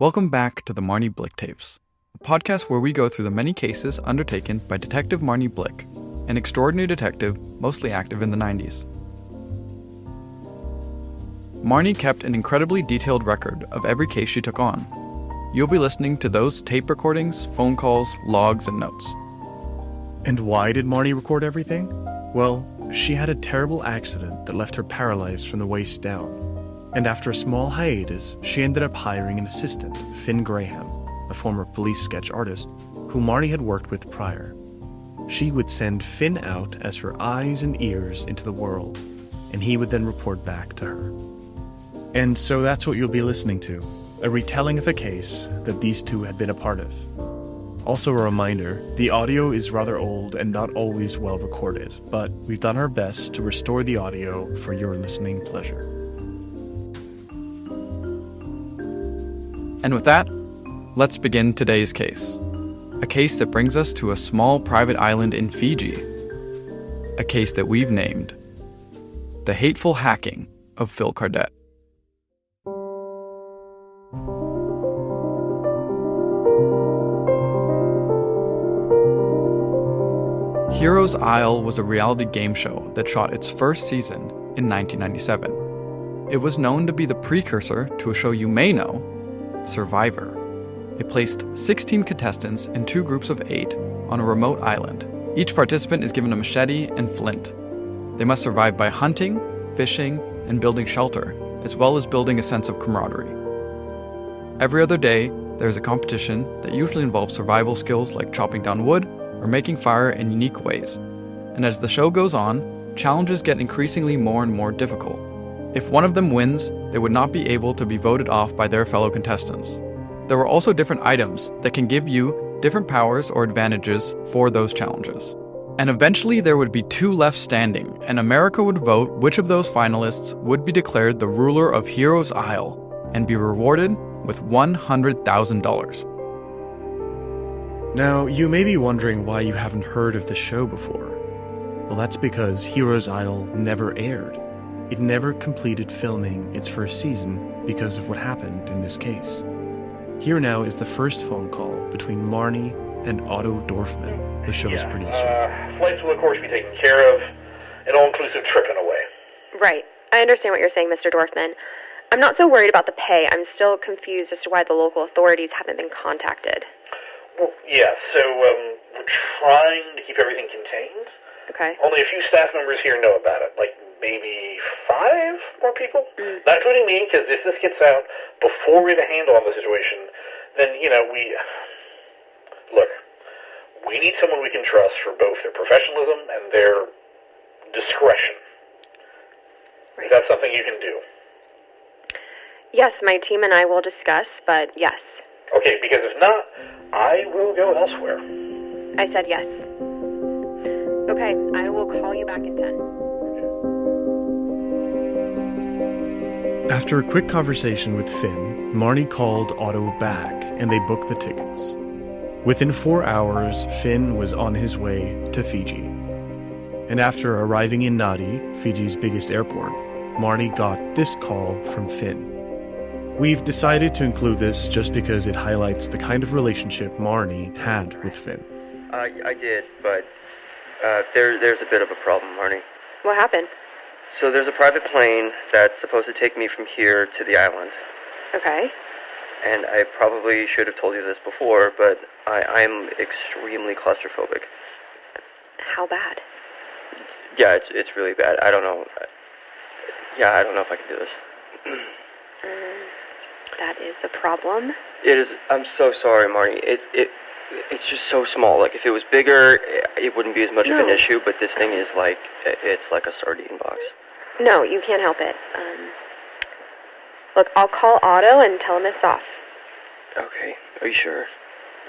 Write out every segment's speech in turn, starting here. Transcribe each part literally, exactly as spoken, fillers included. Welcome back to The Marnie Blick Tapes, a podcast where we go through the many cases undertaken by Detective Marnie Blick, an extraordinary detective mostly active in the nineties. Marnie kept an incredibly detailed record of every case she took on. You'll be listening to those tape recordings, phone calls, logs, and notes. And why did Marnie record everything? Well, she had a terrible accident that left her paralyzed from the waist down. And after a small hiatus, she ended up hiring an assistant, Finn Graham, a former police sketch artist, who Marnie had worked with prior. She would send Finn out as her eyes and ears into the world, and he would then report back to her. And so that's what you'll be listening to, a retelling of a case that these two had been a part of. Also a reminder, the audio is rather old and not always well recorded, but we've done our best to restore the audio for your listening pleasure. And with that, let's begin today's case. A case that brings us to a small private island in Fiji. A case that we've named The Hateful Hacking of Phil Cardett. Heroes Isle was a reality game show that shot its first season in nineteen ninety-seven. It was known to be the precursor to a show you may know, Survivor. It placed sixteen contestants in two groups of eight on a remote island. Each participant is given a machete and flint. They must survive by hunting, fishing, and building shelter, as well as building a sense of camaraderie. Every other day, there is a competition that usually involves survival skills like chopping down wood or making fire in unique ways. And as the show goes on, challenges get increasingly more and more difficult. If one of them wins, they would not be able to be voted off by their fellow contestants. There were also different items that can give you different powers or advantages for those challenges. And eventually there would be two left standing, and America would vote which of those finalists would be declared the ruler of Heroes Isle and be rewarded with one hundred thousand dollars. Now, you may be wondering why you haven't heard of the show before. Well, that's because Heroes Isle never aired. It never completed filming its first season because of what happened in this case. Here now is the first phone call between Marnie and Otto Dorfman, the show's yeah. producer. Uh, flights will, of course, be taken care of, an all-inclusive trip in a way. Right. I understand what you're saying, Mister Dorfman. I'm not so worried about the pay. I'm still confused as to why the local authorities haven't been contacted. Well, yeah, so um, we're trying to keep everything contained. Okay. Only a few staff members here know about it, like maybe five more people, mm. not including me, because if this gets out before we have a handle on the situation, then, you know, we... Look, we need someone we can trust for both their professionalism and their discretion. Right. Is that something you can do? Yes, my team and I will discuss, but yes. Okay, because if not, I will go elsewhere. I said yes. Okay, I will call you back at ten. After a quick conversation with Finn, Marnie called Otto back, and they booked the tickets. Within four hours, Finn was on his way to Fiji. And after arriving in Nadi, Fiji's biggest airport, Marnie got this call from Finn. We've decided to include this just because it highlights the kind of relationship Marnie had with Finn. I, I did, but uh, there, there's a bit of a problem, Marnie. What happened? So there's a private plane that's supposed to take me from here to the island. Okay. And I probably should have told you this before, but I, I'm extremely claustrophobic. How bad? Yeah, it's it's really bad. I don't know. Yeah, I don't know if I can do this. um, that is a problem. It is. I'm so sorry, Marnie. It it it's just so small. Like if it was bigger, it wouldn't be as much no. of an issue. But this thing is like it's like a sardine box. No, you can't help it. Um, look, I'll call Otto and tell him it's off. Okay. Are you sure?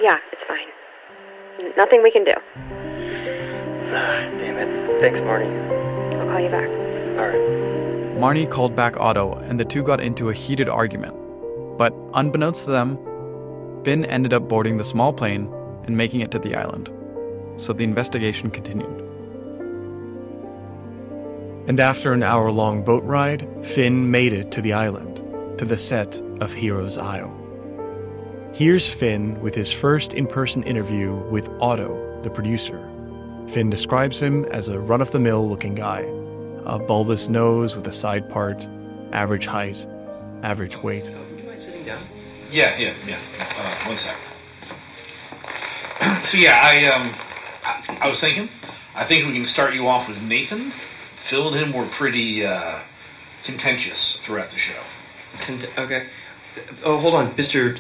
Yeah, it's fine. N- nothing we can do. Damn it. Thanks, Marnie. I'll call you back. All right. Marnie called back Otto, and the two got into a heated argument. But unbeknownst to them, Finn ended up boarding the small plane and making it to the island. So the investigation continued. And after an hour-long boat ride, Finn made it to the island, to the set of Heroes Isle. Here's Finn with his first in-person interview with Otto, the producer. Finn describes him as a run-of-the-mill looking guy. A bulbous nose with a side part, average height, average weight. Oh, would you mind sitting down? Yeah, yeah, yeah. Uh, one second. So yeah, I, um, I, I was thinking, I think we can start you off with Nathan. Phil and him were pretty uh, contentious throughout the show. Cont- okay. Oh, hold on, Mister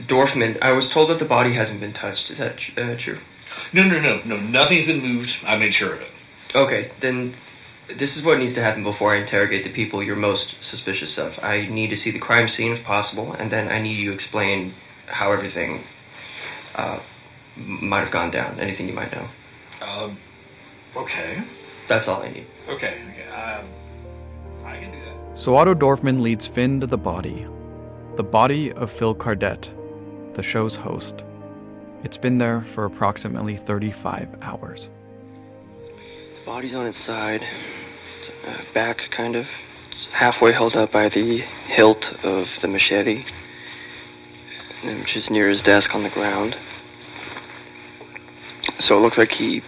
Dorfman. I was told that the body hasn't been touched. Is that uh, true? No, no, no, no. Nothing's been moved. I made sure of it. Okay, then this is what needs to happen before I interrogate the people you're most suspicious of. I need to see the crime scene if possible, and then I need you to explain how everything uh, might have gone down, anything you might know. Um, okay. That's all I need. Okay, okay. Um, I can do that. So Otto Dorfman leads Finn to the body. The body of Phil Cardett, the show's host. It's been there for approximately thirty-five hours. The body's on its side, uh, back kind of. It's halfway held up by the hilt of the machete, which is near his desk on the ground. So it looks like he,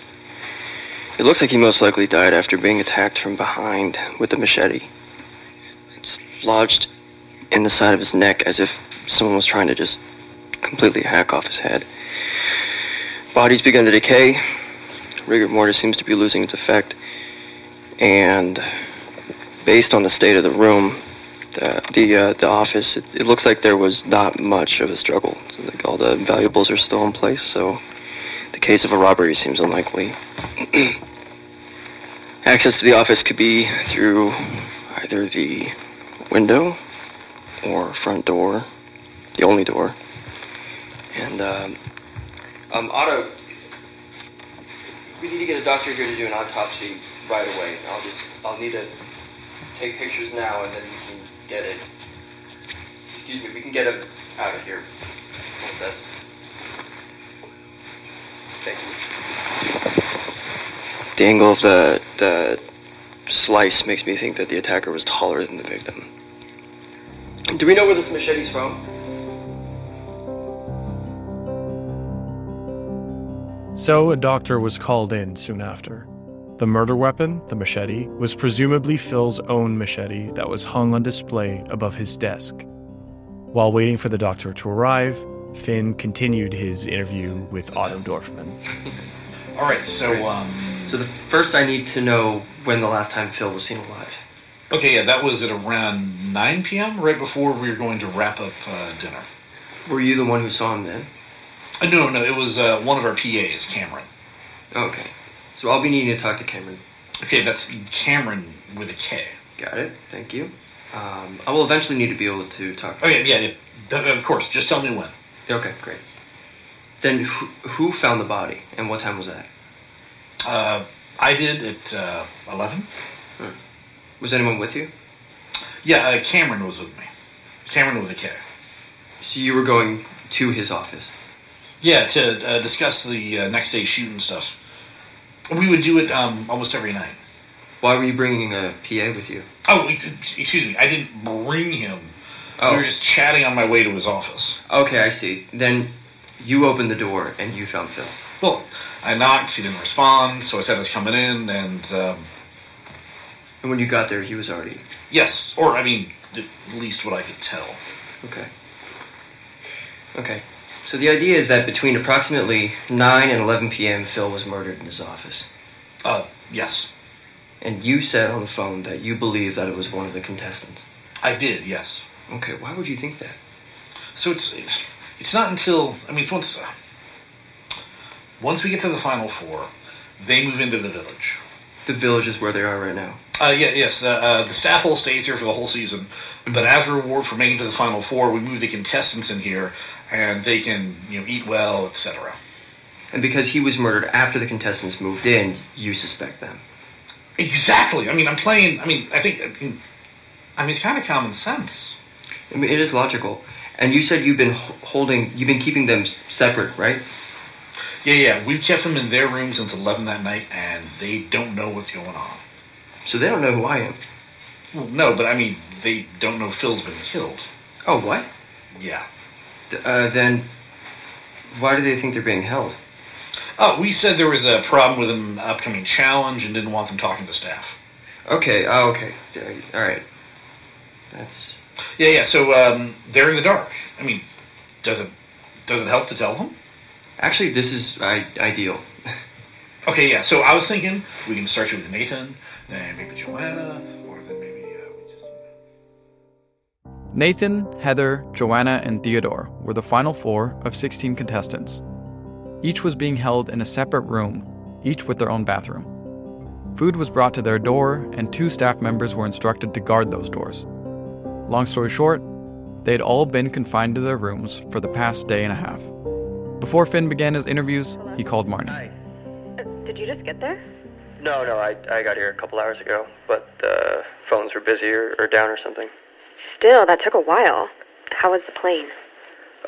it looks like he most likely died after being attacked from behind with the machete. It's lodged in the side of his neck as if someone was trying to just completely hack off his head. Body's begun to decay. Rigor mortis seems to be losing its effect. And based on the state of the room, the the, uh, the office, it, it looks like there was not much of a struggle. So, like, all the valuables are still in place, so the case of a robbery seems unlikely. Access to the office could be through either the window or front door, the only door. And um, um, Otto, we need to get a doctor here to do an autopsy right away. I'll just, I'll need to take pictures now, and then we can get it. Excuse me, we can get him out of here once that's. Thank you. The angle of the the slice makes me think that the attacker was taller than the victim. Do we know where this machete's from? So a doctor was called in soon after. The murder weapon, the machete, was presumably Phil's own machete that was hung on display above his desk. While waiting for the doctor to arrive, Finn continued his interview with Otto Dorfman. All right, so... Um, so the first I need to know when the last time Phil was seen alive. Okay, yeah, that was at around nine p.m., right before we were going to wrap up uh, dinner. Were you the one who saw him then? No, no, it was uh, one of our P As, Cameron. Okay. So I'll be needing to talk to Cameron. Okay, that's Cameron with a K. Got it. Thank you. Um, I will eventually need to be able to talk to okay, him. Yeah, yeah, of course. Just tell me when. Okay, great. Then who, who found the body, and what time was that? Uh, I did at uh, eleven. Hmm. Was anyone with you? Yeah, uh, Cameron was with me. Cameron with a K. So you were going to his office? Yeah, to uh, discuss the uh, next day's shoot and stuff. We would do it um, almost every night. Why were you bringing a P A with you? Oh, excuse me, I didn't bring him. Oh. We were just chatting on my way to his office. Okay, I see. Then you opened the door and you found Phil. Well, I knocked, he didn't respond, so I said I was coming in, and... Um, and when you got there, he was already... Yes, or, I mean, at least what I could tell. Okay. Okay. So the idea is that between approximately nine and eleven p.m., Phil was murdered in his office. Uh, yes. And you said on the phone that you believed that it was one of the contestants. I did, yes. Okay, why would you think that? So it's it's, it's not until, I mean, it's once, uh, once we get to the final four, they move into the village. The village is where they are right now. Uh, yeah, yes, the, uh, the staff hole stays here for the whole season, but as a reward for making it to the Final Four, we move the contestants in here, and they can, you know, eat well, et cetera. And because he was murdered after the contestants moved in, you suspect them. Exactly. I mean, I'm playing, I mean, I think, I mean, I mean it's kind of common sense. I mean, it is logical. And you said you've been holding, you've been keeping them separate, right? Yeah, yeah, we've kept them in their room since eleven that night, and they don't know what's going on. So they don't know who I am? Well, no, but I mean, they don't know Phil's been killed. Oh, what? Yeah. Uh, then why do they think they're being held? Oh, we said there was a problem with an upcoming challenge and didn't want them talking to staff. Okay, oh, okay. All right. That's... Yeah, yeah, so um, they're in the dark. I mean, does it, does it help to tell them? Actually, this is I- ideal. Okay, yeah, so I was thinking we can start you with Nathan, then maybe Joanna, or then maybe... Uh, we just... Nathan, Heather, Joanna, and Theodore were the final four of sixteen contestants. Each was being held in a separate room, each with their own bathroom. Food was brought to their door, and two staff members were instructed to guard those doors. Long story short, they had all been confined to their rooms for the past day and a half. Before Finn began his interviews, he called Marnie. Hi. Uh, did you just get there? No, no, I I got here a couple hours ago, but uh, phones were busy or, or down or something. Still, that took a while. How was the plane?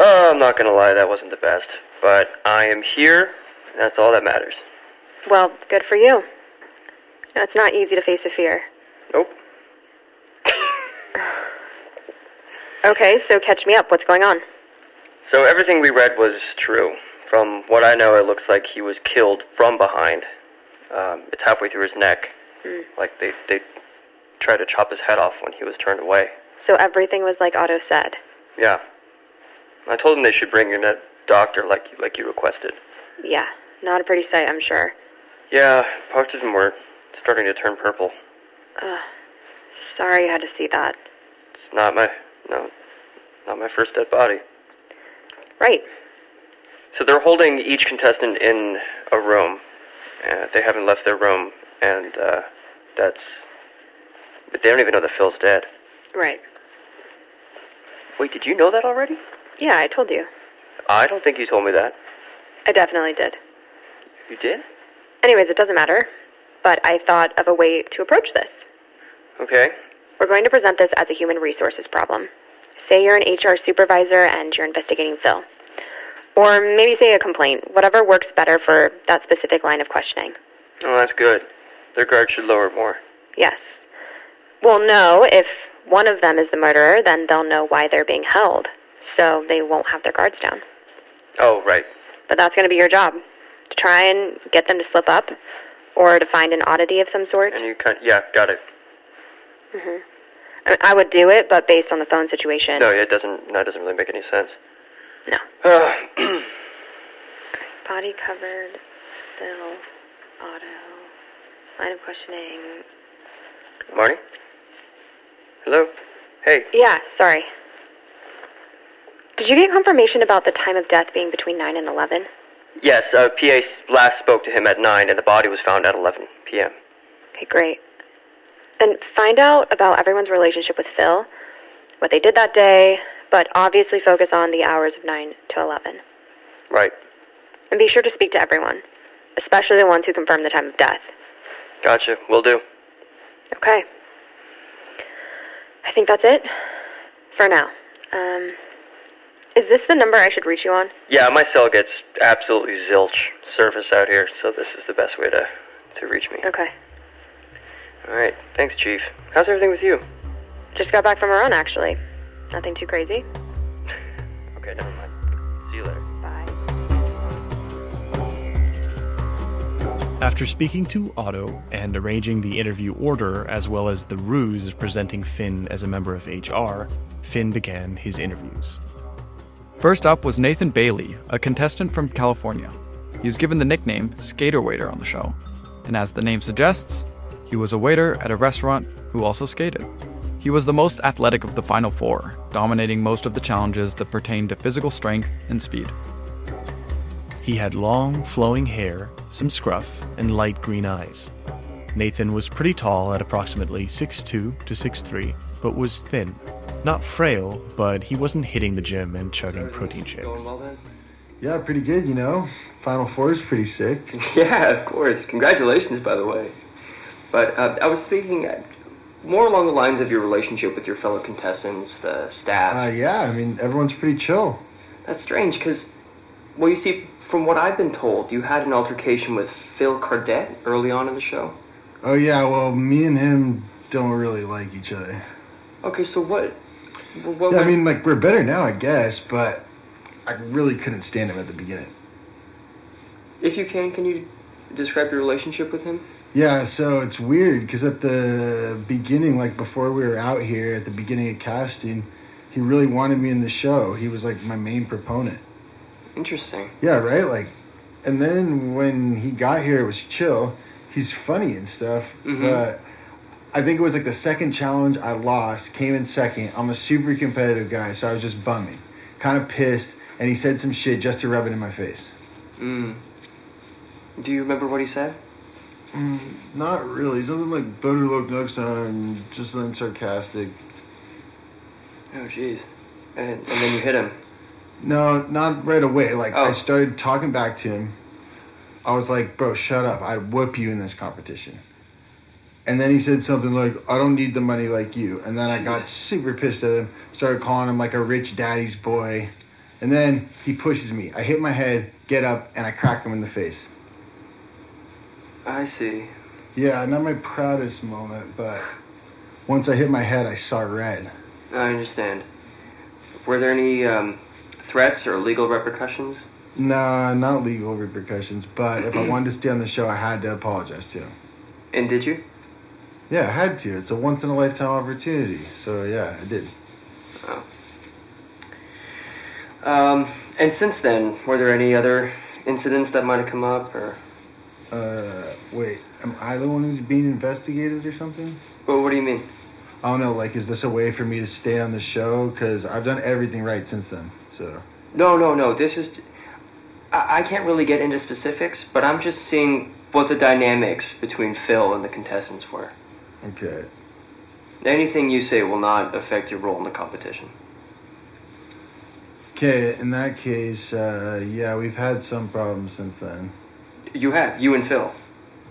Oh, I'm not going to lie, that wasn't the best. But I am here, and that's all that matters. Well, good for you. Now, it's not easy to face a fear. Nope. Okay, so catch me up. What's going on? So everything we read was true. From what I know, it looks like he was killed from behind. Um, it's halfway through his neck. Mm. Like, they, they tried to chop his head off when he was turned away. So everything was like Otto said? Yeah. I told him they should bring your net doctor like, like you requested. Yeah, not a pretty sight, I'm sure. Yeah, parts of them were starting to turn purple. Ugh, sorry you had to see that. It's not my... No, not my first dead body. Right. So they're holding each contestant in a room. Uh, they haven't left their room, and uh, that's... But they don't even know that Phil's dead. Right. Wait, did you know that already? Yeah, I told you. I don't think you told me that. I definitely did. You did? Anyways, it doesn't matter, but I thought of a way to approach this. Okay. We're going to present this as a human resources problem. Say you're an H R supervisor and you're investigating Phil. Or maybe say a complaint, whatever works better for that specific line of questioning. Oh, that's good. Their guard should lower more. Yes. Well, no, if one of them is the murderer, then they'll know why they're being held. So they won't have their guards down. Oh, right. But that's going to be your job, to try and get them to slip up or to find an oddity of some sort. And you can, yeah, got it. Mm-hmm. I mean, I would do it, but based on the phone situation. No, it doesn't. That doesn't really make any sense. No. Uh, Body covered, Phil, Otto, line of questioning. Marnie? Hello? Hey. Yeah, sorry. Did you get confirmation about the time of death being between nine and eleven? Yes, uh, P A last spoke to him at nine, and the body was found at eleven p.m. Okay, great. And find out about everyone's relationship with Phil, what they did that day, but obviously focus on the hours of nine to eleven. Right. And be sure to speak to everyone, especially the ones who confirm the time of death. Gotcha. Will do. Okay. I think that's it for now. Um, is this the number I should reach you on? Yeah, my cell gets absolutely zilch service out here, so this is the best way to, to reach me. Okay. All right. Thanks, Chief. How's everything with you? Just got back from our own, actually. Nothing too crazy. Okay, never mind. See you later. Bye. After speaking to Otto and arranging the interview order, as well as the ruse of presenting Finn as a member of H R, Finn began his interviews. First up was Nathan Bailey, a contestant from California. He was given the nickname Skater Waiter on the show. And as the name suggests, he was a waiter at a restaurant who also skated. He was the most athletic of the final four, dominating most of the challenges that pertained to physical strength and speed. He had long, flowing hair, some scruff, and light green eyes. Nathan was pretty tall at approximately six two to six three, but was thin. Not frail, but he wasn't hitting the gym and chugging protein shakes. Yeah, pretty good, you know. Final four is pretty sick. Yeah, of course. Congratulations, by the way. But uh, I was thinking more along the lines of your relationship with your fellow contestants, the staff. Uh, yeah, I mean, everyone's pretty chill. That's strange, because, well, you see, from what I've been told, you had an altercation with Phil Cardett early on in the show. Oh, yeah, well, me and him don't really like each other. Okay, so what... what yeah, I mean, like, we're better now, I guess, but I really couldn't stand him at the beginning. If you can, can you describe your relationship with him? Yeah, so it's weird, because at the beginning, like before we were out here, at the beginning of casting, he really wanted me in the show. He was like my main proponent. Interesting. Yeah, right? Like, and then when he got here, it was chill. He's funny and stuff, mm-hmm. but I think it was like the second challenge I lost, came in second. I'm a super competitive guy, so I was just bumming, kind of pissed, and he said some shit just to rub it in my face. Mm. Do you remember what he said? Mm, not really. Something like better luck next time, just something sarcastic. Oh, jeez. And, and then you hit him? No, not right away. Like, oh. I started talking back to him. I was like, bro, shut up. I'd whoop you in this competition. And then he said something like, I don't need the money like you. And then I got super pissed at him, started calling him like a rich daddy's boy. And then he pushes me. I hit my head, get up, and I crack him in the face. I see. Yeah, not my proudest moment, but once I hit my head, I saw red. I understand. Were there any um, threats or legal repercussions? No, not legal repercussions, but if I wanted to stay on the show, I had to apologize to him. And did you? Yeah, I had to. It's a once-in-a-lifetime opportunity, so yeah, I did. Oh. Um, and since then, were there any other incidents that might have come up, or...? Uh, wait, am I the one who's being investigated or something? Well, what do you mean? I don't know, like, is this a way for me to stay on the show? Because I've done everything right since then, so... No, no, no, this is... I, I can't really get into specifics, but I'm just seeing what the dynamics between Phil and the contestants were. Okay. Anything you say will not affect your role in the competition. Okay, in that case, uh, yeah, we've had some problems since then. You have, you and Phil.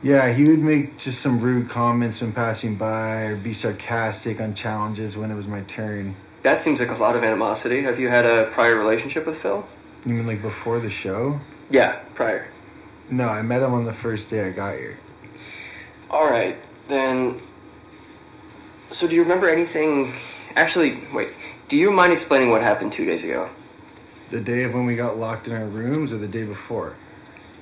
Yeah, he would make just some rude comments when passing by or be sarcastic on challenges when it was my turn. That seems like a lot of animosity. Have you had a prior relationship with Phil? You mean like before the show? Yeah, prior. No, I met him on the first day I got here. All right, then... So do you remember anything... Actually, wait, do you mind explaining what happened two days ago? The day of when we got locked in our rooms or the day before?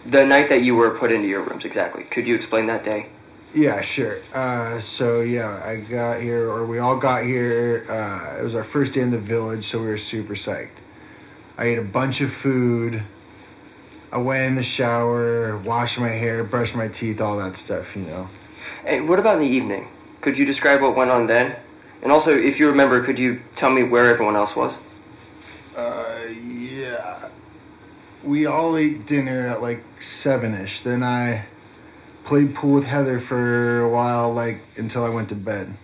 The night that you were put into your rooms, exactly. Could you explain that day? Yeah, sure. Uh, so, yeah, I got here, or we all got here. Uh, it was our first day in the village, so we were super psyched. I ate a bunch of food. I went in the shower, washed my hair, brushed my teeth, all that stuff, you know. And what about in the evening? Could you describe what went on then? And also, if you remember, could you tell me where everyone else was? Uh, yeah... We all ate dinner at like seven-ish. Then I played pool with Heather for a while, like until I went to bed.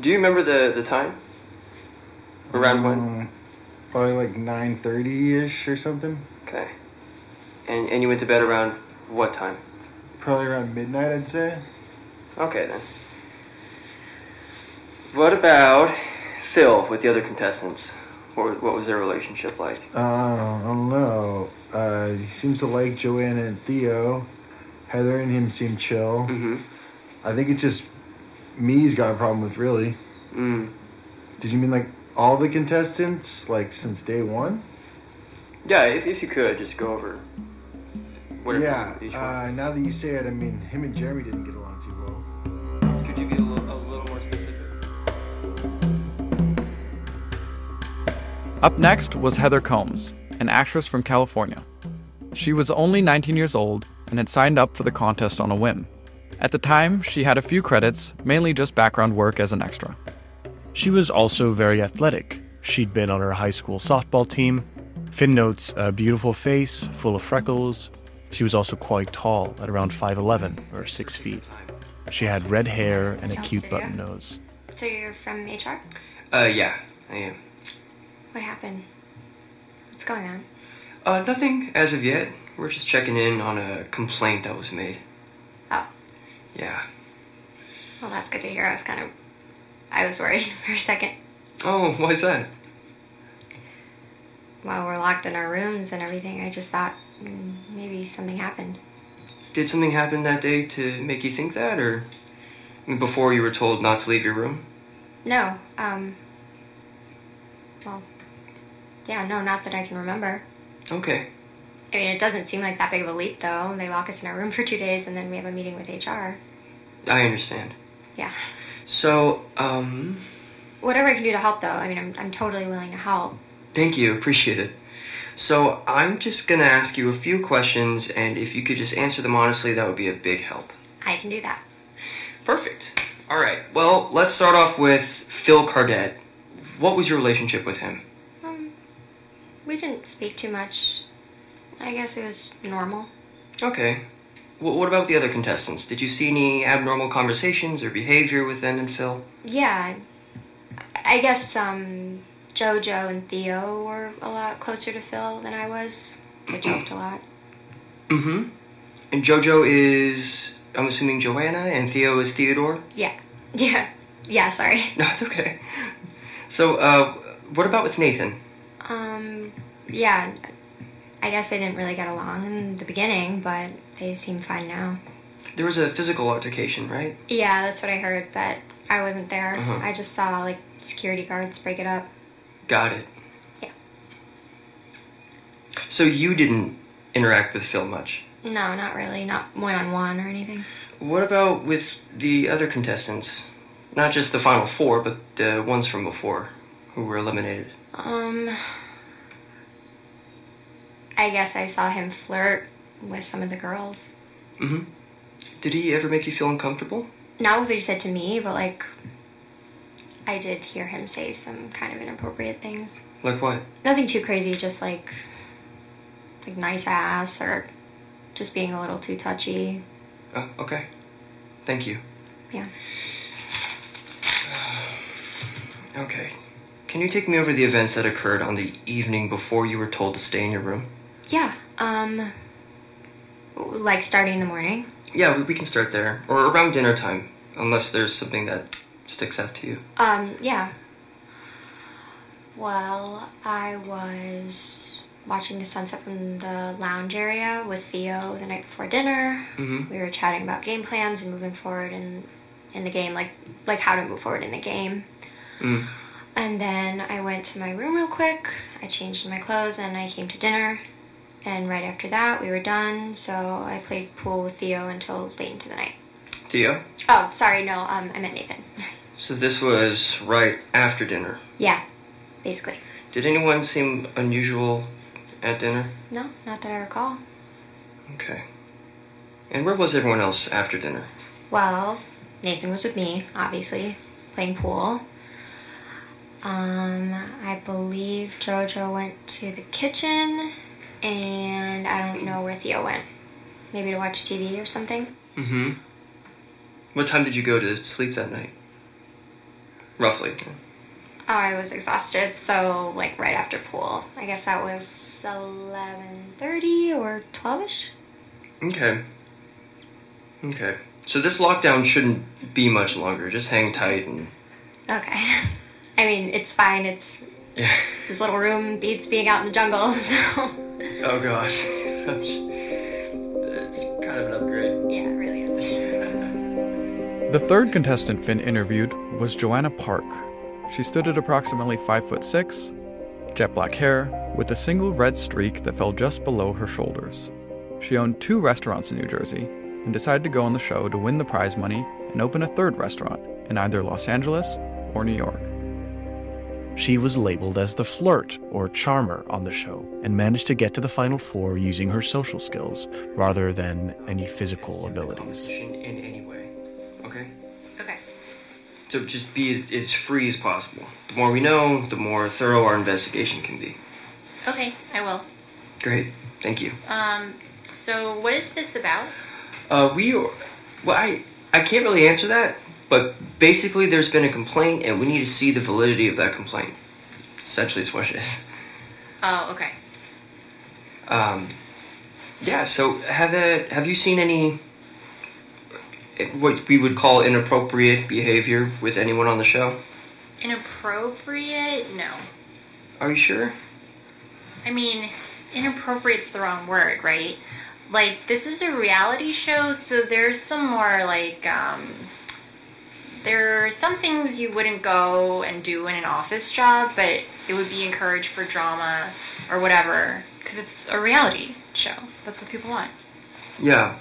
Do you remember the, the time? Around um, when? Probably like nine thirty-ish or something. Okay. And and you went to bed around what time? Probably around midnight, I'd say. Okay, then. What about Phil with the other contestants? What was their relationship like? Uh, I don't know. Uh, he seems to like Joanna and Theo. Heather and him seem chill. Mm-hmm. I think it's just me he's got a problem with, really. Mm. Did you mean, like, all the contestants, like, since day one? Yeah, if, if you could, just go over whatever yeah, each one. Yeah, uh, now that you say it, I mean, him and Jeremy didn't get along too well. Could you be a little, a little more specific? Up next was Heather Combs, an actress from California. She was only nineteen years old and had signed up for the contest on a whim. At the time, she had a few credits, mainly just background work as an extra. She was also very athletic. She'd been on her high school softball team. Finn notes a beautiful face, full of freckles. She was also quite tall, at around five eleven, or six feet. She had red hair and a cute button nose. So you're from H R? Uh, yeah, I am. What happened? What's going on? Uh, nothing as of yet. We're just checking in on a complaint that was made. Oh. Yeah. Well, that's good to hear. I was kind of... I was worried for a second. Oh, why's that? Well, we're locked in our rooms and everything. I just thought maybe something happened. Did something happen that day to make you think that, or... Before you were told not to leave your room? No, um... well... Yeah, no, not that I can remember. Okay. I mean, it doesn't seem like that big of a leap, though. They lock us in our room for two days, and then we have a meeting with H R. I understand. Yeah. So, um... whatever I can do to help, though. I mean, I'm, I'm totally willing to help. Thank you. Appreciate it. So, I'm just going to ask you a few questions, and if you could just answer them honestly, that would be a big help. I can do that. Perfect. All right. Well, let's start off with Phil Cardett. What was your relationship with him? Um, we didn't speak too much. I guess it was normal. Okay. Well, what about the other contestants? Did you see any abnormal conversations or behavior with them and Phil? Yeah. I guess, um, JoJo and Theo were a lot closer to Phil than I was. They joked a lot. Mm-hmm. And JoJo is, I'm assuming, Joanna, and Theo is Theodore? Yeah. Yeah. Yeah, sorry. No, it's okay. So, uh, what about with Nathan? Um, yeah... I guess they didn't really get along in the beginning, but they seem fine now. There was a physical altercation, right? Yeah, that's what I heard, but I wasn't there. Uh-huh. I just saw, like, security guards break it up. Got it. Yeah. So you didn't interact with Phil much? No, not really. Not one-on-one or anything. What about with the other contestants? Not just the final four, but the ones from before who were eliminated. Um... I guess I saw him flirt with some of the girls. Mm-hmm. Did he ever make you feel uncomfortable? Not what he said to me, but, like, I did hear him say some kind of inappropriate things. Like what? Nothing too crazy, just, like, like nice ass or just being a little too touchy. Oh, okay. Thank you. Yeah. Okay. Can you take me over the events that occurred on the evening before you were told to stay in your room? Yeah, um, like starting in the morning? Yeah, we can start there, or around dinner time, unless there's something that sticks out to you. Um, yeah. Well, I was watching the sunset from the lounge area with Theo the night before dinner. Mm-hmm. We were chatting about game plans and moving forward in, in the game, like, like how to move forward in the game. Mm. And then I went to my room real quick, I changed my clothes, and I came to dinner. And right after that, we were done, so I played pool with Theo until late into the night. Theo? Oh, sorry, no, um, I meant Nathan. So this was right after dinner? Yeah, basically. Did anyone seem unusual at dinner? No, not that I recall. Okay. And where was everyone else after dinner? Well, Nathan was with me, obviously, playing pool. Um, I believe JoJo went to the kitchen, and I don't know where Theo went. Maybe to watch T V or something. Mm-hmm. What time did you go to sleep that night? Roughly. Oh, I was exhausted, so, like, right after pool. I guess that was eleven thirty or twelve-ish. Okay. Okay. So this lockdown shouldn't be much longer. Just hang tight and... Okay. I mean, it's fine, it's... Yeah. This little room beats being out in the jungle, so... Oh, gosh. It's kind of an upgrade. Yeah, it really is. The third contestant Finn interviewed was Joanna Park. She stood at approximately five foot six, jet black hair, with a single red streak that fell just below her shoulders. She owned two restaurants in New Jersey and decided to go on the show to win the prize money and open a third restaurant in either Los Angeles or New York. She was labeled as the flirt or charmer on the show and managed to get to the final four using her social skills rather than any physical abilities. In any way, okay? Okay. So just be as, as free as possible. The more we know, the more thorough our investigation can be. Okay, I will. Great, thank you. Um, so what is this about? Uh, we, well, I, I can't really answer that. But basically, there's been a complaint, and we need to see the validity of that complaint. Essentially, is what it is. Oh, okay. Um, yeah. So, have a, have you seen any what we would call inappropriate behavior with anyone on the show? Inappropriate? No. Are you sure? I mean, inappropriate's the wrong word, right? Like, this is a reality show, so there's some more like um. there are some things you wouldn't go and do in an office job, but it would be encouraged for drama or whatever, because it's a reality show. That's what people want. Yeah.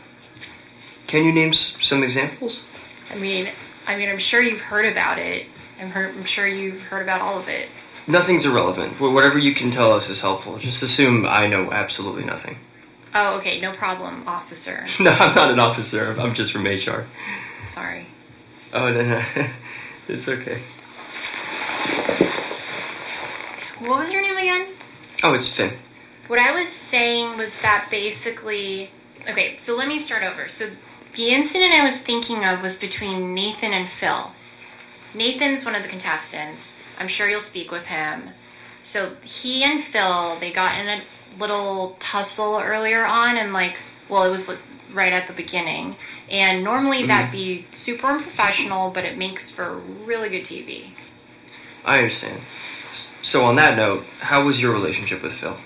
Can you name s- some examples? I mean, I mean, I'm sure you've heard about it. I'm, heard, I'm sure you've heard about all of it. Nothing's irrelevant. Whatever you can tell us is helpful. Just assume I know absolutely nothing. Oh, okay. No problem, officer. No, I'm not an officer. I'm just from H R. Sorry. Oh, no, no. It's okay. What was your name again? Oh, it's Finn. What I was saying was that basically... Okay, so let me start over. So the incident I was thinking of was between Nathan and Phil. Nathan's one of the contestants. I'm sure you'll speak with him. So he and Phil, they got in a little tussle earlier on, and like, well, it was like right at the beginning. And normally mm-hmm. that'd be super unprofessional, but it makes for really good T V. I understand. So on that note, how was your relationship with Phil?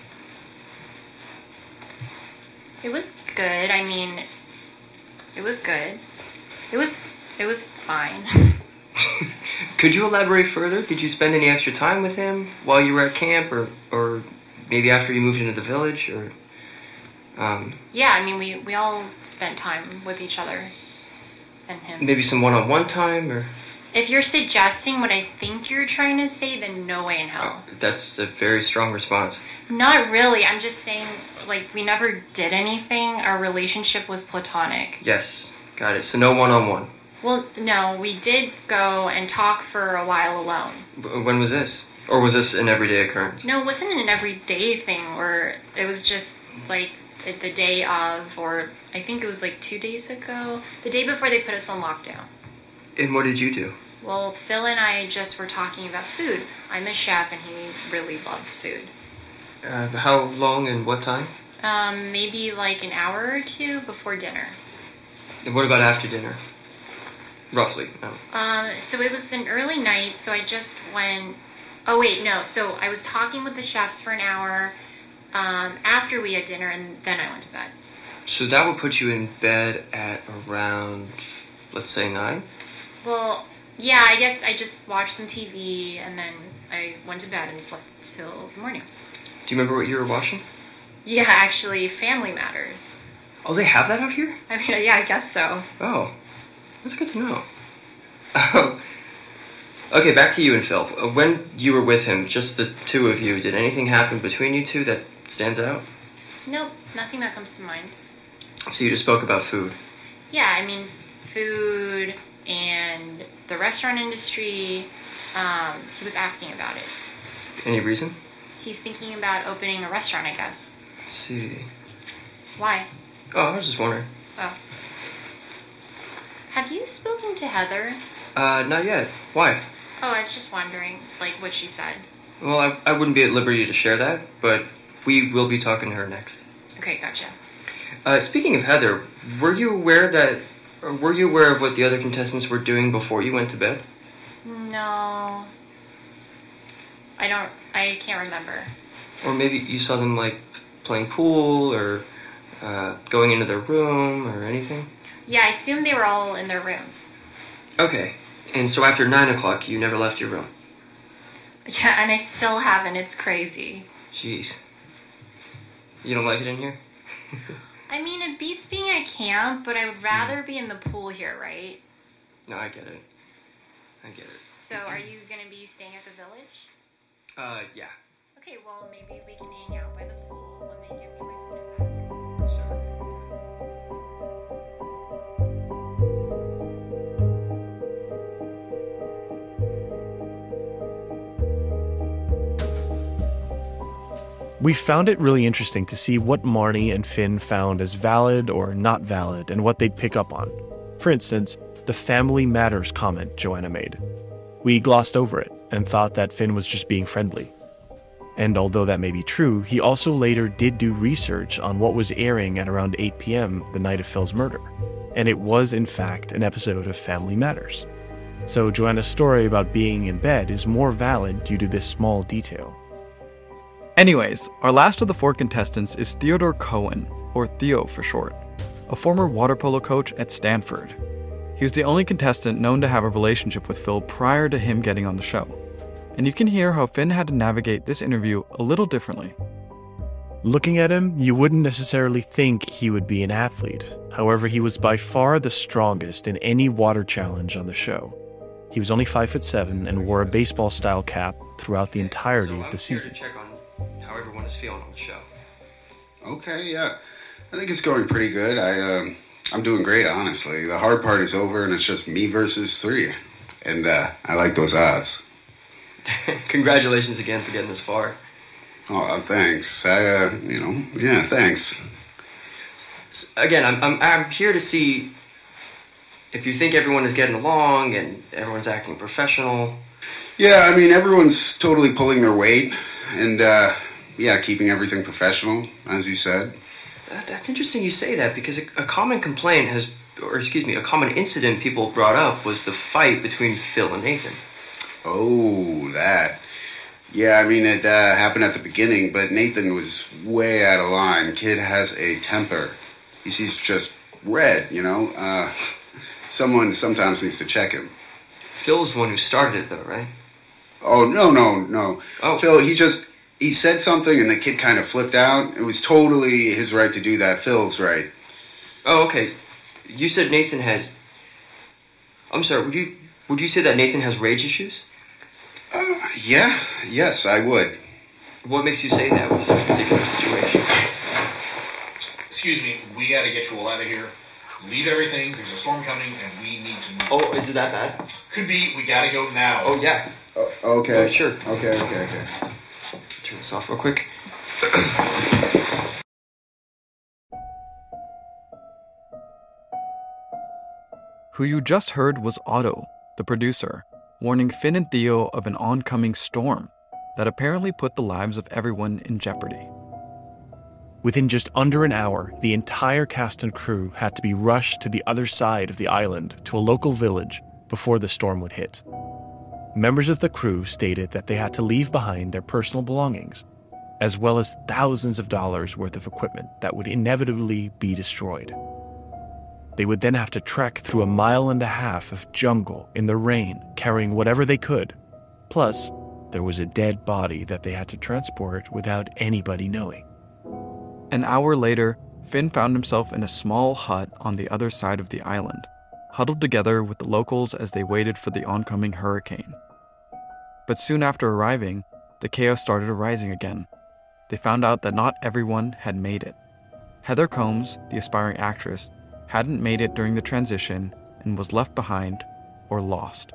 It was good. I mean, it was good. It was, it was fine. Could you elaborate further? Did you spend any extra time with him while you were at camp, or, or maybe after you moved into the village, or? Um, yeah, I mean, we, we all spent time with each other and him. Maybe some one-on-one time, or? If you're suggesting what I think you're trying to say, then no way in hell. Uh, that's a very strong response. Not really. I'm just saying, like, we never did anything. Our relationship was platonic. Yes, got it. So no one-on-one. Well, no, we did go and talk for a while alone. When was this? Or was this an everyday occurrence? No, it wasn't an everyday thing, or it was just, like, the day of, or I think it was, like, two days ago. The day before they put us on lockdown. And what did you do? Well, Phil and I just were talking about food. I'm a chef, and he really loves food. Uh, how long and what time? Um, maybe, like, an hour or two before dinner. And what about after dinner? Roughly, no. Um, so it was an early night, so I just went... Oh, wait, no. So I was talking with the chefs for an hour um, after we had dinner, and then I went to bed. So that would put you in bed at around, let's say, nine? Well, yeah, I guess I just watched some T V, and then I went to bed and slept till the morning. Do you remember what you were watching? Yeah, actually, Family Matters. Oh, they have that out here? I mean, yeah, I guess so. Oh. That's good to know. Um, okay, back to you and Phil. When you were with him, just the two of you, did anything happen between you two that stands out? Nope, nothing that comes to mind. So you just spoke about food? Yeah, I mean, food and the restaurant industry. Um, he was asking about it. Any reason? He's thinking about opening a restaurant, I guess. Let's see. Why? Oh, I was just wondering. Oh. Have you spoken to Heather? Uh, not yet. Why? Oh, I was just wondering, like, what she said. Well, I, I wouldn't be at liberty to share that, but we will be talking to her next. Okay, gotcha. Uh, speaking of Heather, were you aware that, or were you aware of what the other contestants were doing before you went to bed? No. I don't, I can't remember. Or maybe you saw them, like, playing pool, or uh, going into their room, or anything? Yeah, I assume they were all in their rooms. Okay. And so after nine o'clock, you never left your room? Yeah, and I still haven't. It's crazy. Jeez. You don't like it in here? I mean, it beats being at camp, but I would rather yeah. be in the pool here, right? No, I get it. I get it. So are you going to be staying at the village? Uh, yeah. Okay, well, maybe we can hang out by the pool when they give me... We found it really interesting to see what Marnie and Finn found as valid or not valid and what they'd pick up on. For instance, the Family Matters comment Joanna made. We glossed over it and thought that Finn was just being friendly. And although that may be true, he also later did do research on what was airing at around eight p.m. the night of Phil's murder. And it was, in fact, an episode of Family Matters. So Joanna's story about being in bed is more valid due to this small detail. Anyways, our last of the four contestants is Theodore Cohen, or Theo for short, a former water polo coach at Stanford. He was the only contestant known to have a relationship with Phil prior to him getting on the show. And you can hear how Finn had to navigate this interview a little differently. Looking at him, you wouldn't necessarily think he would be an athlete. However, he was by far the strongest in any water challenge on the show. He was only five foot seven and wore a baseball-style cap throughout the entirety so of the season. Check on how everyone is feeling on the show. Okay, yeah, I think it's going pretty good. I, um, I'm doing great, honestly. The hard part is over, and it's just me versus three, and uh, I like those odds. Congratulations again for getting this far. Oh, thanks. I, uh, you know, yeah, thanks. Again, I'm, I'm, I'm here to see if you think everyone is getting along and everyone's acting professional. Yeah, I mean, everyone's totally pulling their weight and, uh, yeah, keeping everything professional, as you said. That, that's interesting you say that, because a, a common complaint has, or excuse me, a common incident people brought up was the fight between Phil and Nathan. Oh, that. Yeah, I mean, it uh, happened at the beginning, but Nathan was way out of line. Kid has a temper. He sees just red, you know? Uh, someone sometimes needs to check him. Phil's the one who started it, though, right? Oh, no, no, no. Oh. Phil, he just, he said something, and the kid kind of flipped out. It was totally his right to do that. Phil's right. Oh, okay. You said Nathan has, I'm sorry, would you, would you say that Nathan has rage issues? Uh, yeah, yes, I would. What makes you say that was a particular situation? Excuse me, we gotta get you all out of here. Leave everything, there's a storm coming, and we need to move. Oh, is it that bad? Could be, we gotta go now. Oh, yeah. Oh, okay. Oh, sure. Okay, okay, okay. Turn this off real quick. Who you just heard was Otto, the producer, warning Finn and Theo of an oncoming storm that apparently put the lives of everyone in jeopardy. Within just under an hour, the entire cast and crew had to be rushed to the other side of the island to a local village before the storm would hit. Members of the crew stated that they had to leave behind their personal belongings, as well as thousands of dollars worth of equipment that would inevitably be destroyed. They would then have to trek through a mile and a half of jungle in the rain, carrying whatever they could. Plus, there was a dead body that they had to transport without anybody knowing. An hour later, Finn found himself in a small hut on the other side of the island, huddled together with the locals as they waited for the oncoming hurricane. But soon after arriving, the chaos started arising again. They found out that not everyone had made it. Heather Combs, the aspiring actress, hadn't made it during the transition and was left behind or lost.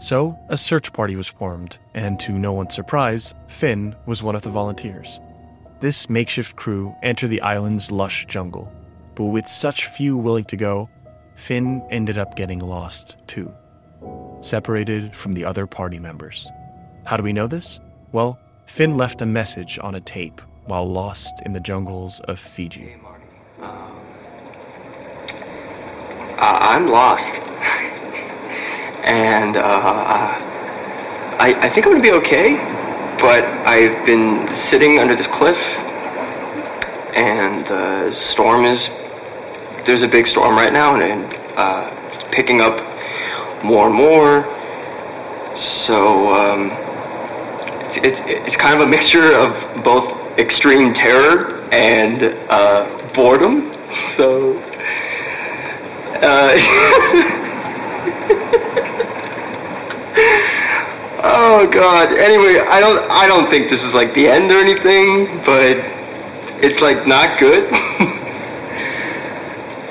So, a search party was formed, and to no one's surprise, Finn was one of the volunteers. This makeshift crew entered the island's lush jungle, but with such few willing to go, Finn ended up getting lost too, separated from the other party members. How do we know this? Well, Finn left a message on a tape while lost in the jungles of Fiji. Uh, I'm lost, and uh, I, I think I'm going to be okay, but I've been sitting under this cliff, and the uh, storm is, there's a big storm right now, and uh, it's picking up more and more, so um, it's, it's, it's kind of a mixture of both extreme terror and uh, boredom, so... Uh, oh God. Anyway, I don't I don't think this is like the end or anything, but it's like not good.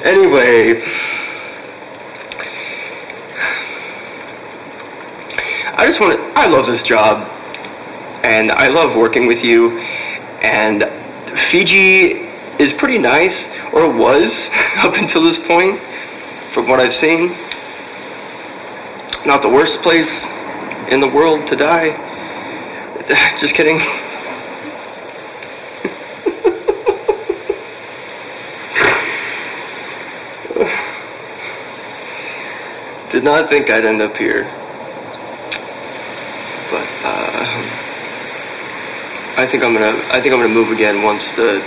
Anyway, I just want to I love this job, and I love working with you, and Fiji is pretty nice, or was up until this point. From what I've seen, not the worst place in the world to die. Just kidding. Did not think I'd end up here. But uh, I think I'm gonna. I think I'm gonna move again once the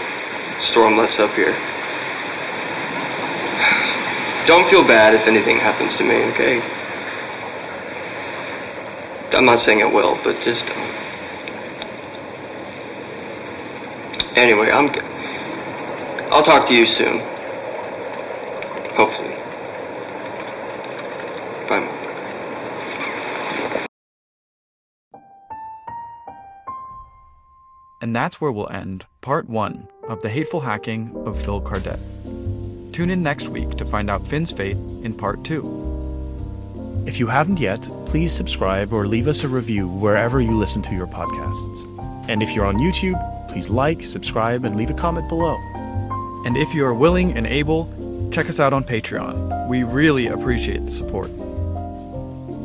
storm lets up here. Don't feel bad if anything happens to me, okay? I'm not saying it will, but just don't. Anyway, I'm good. I'll talk to you soon. Hopefully. Bye, Mom. And that's where we'll end part one of The Hateful Hacking of Phil Cardett. Tune in next week to find out Finn's fate in part two. If you haven't yet, please subscribe or leave us a review wherever you listen to your podcasts. And if you're on YouTube, please like, subscribe, and leave a comment below. And if you are willing and able, check us out on Patreon. We really appreciate the support.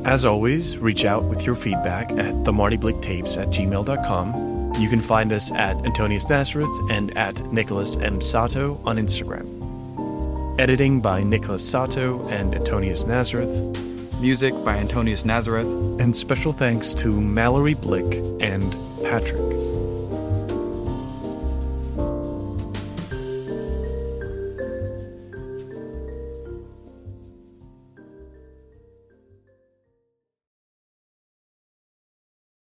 As always, reach out with your feedback at the marnie blick tapes at gmail dot com. You can find us at Antonius Nazareth and at Nicholas M. Sato on Instagram. Editing by Nicholas Sato and Antonius Nazareth. Music by Antonius Nazareth. And special thanks to Mallory Blick and Patrick.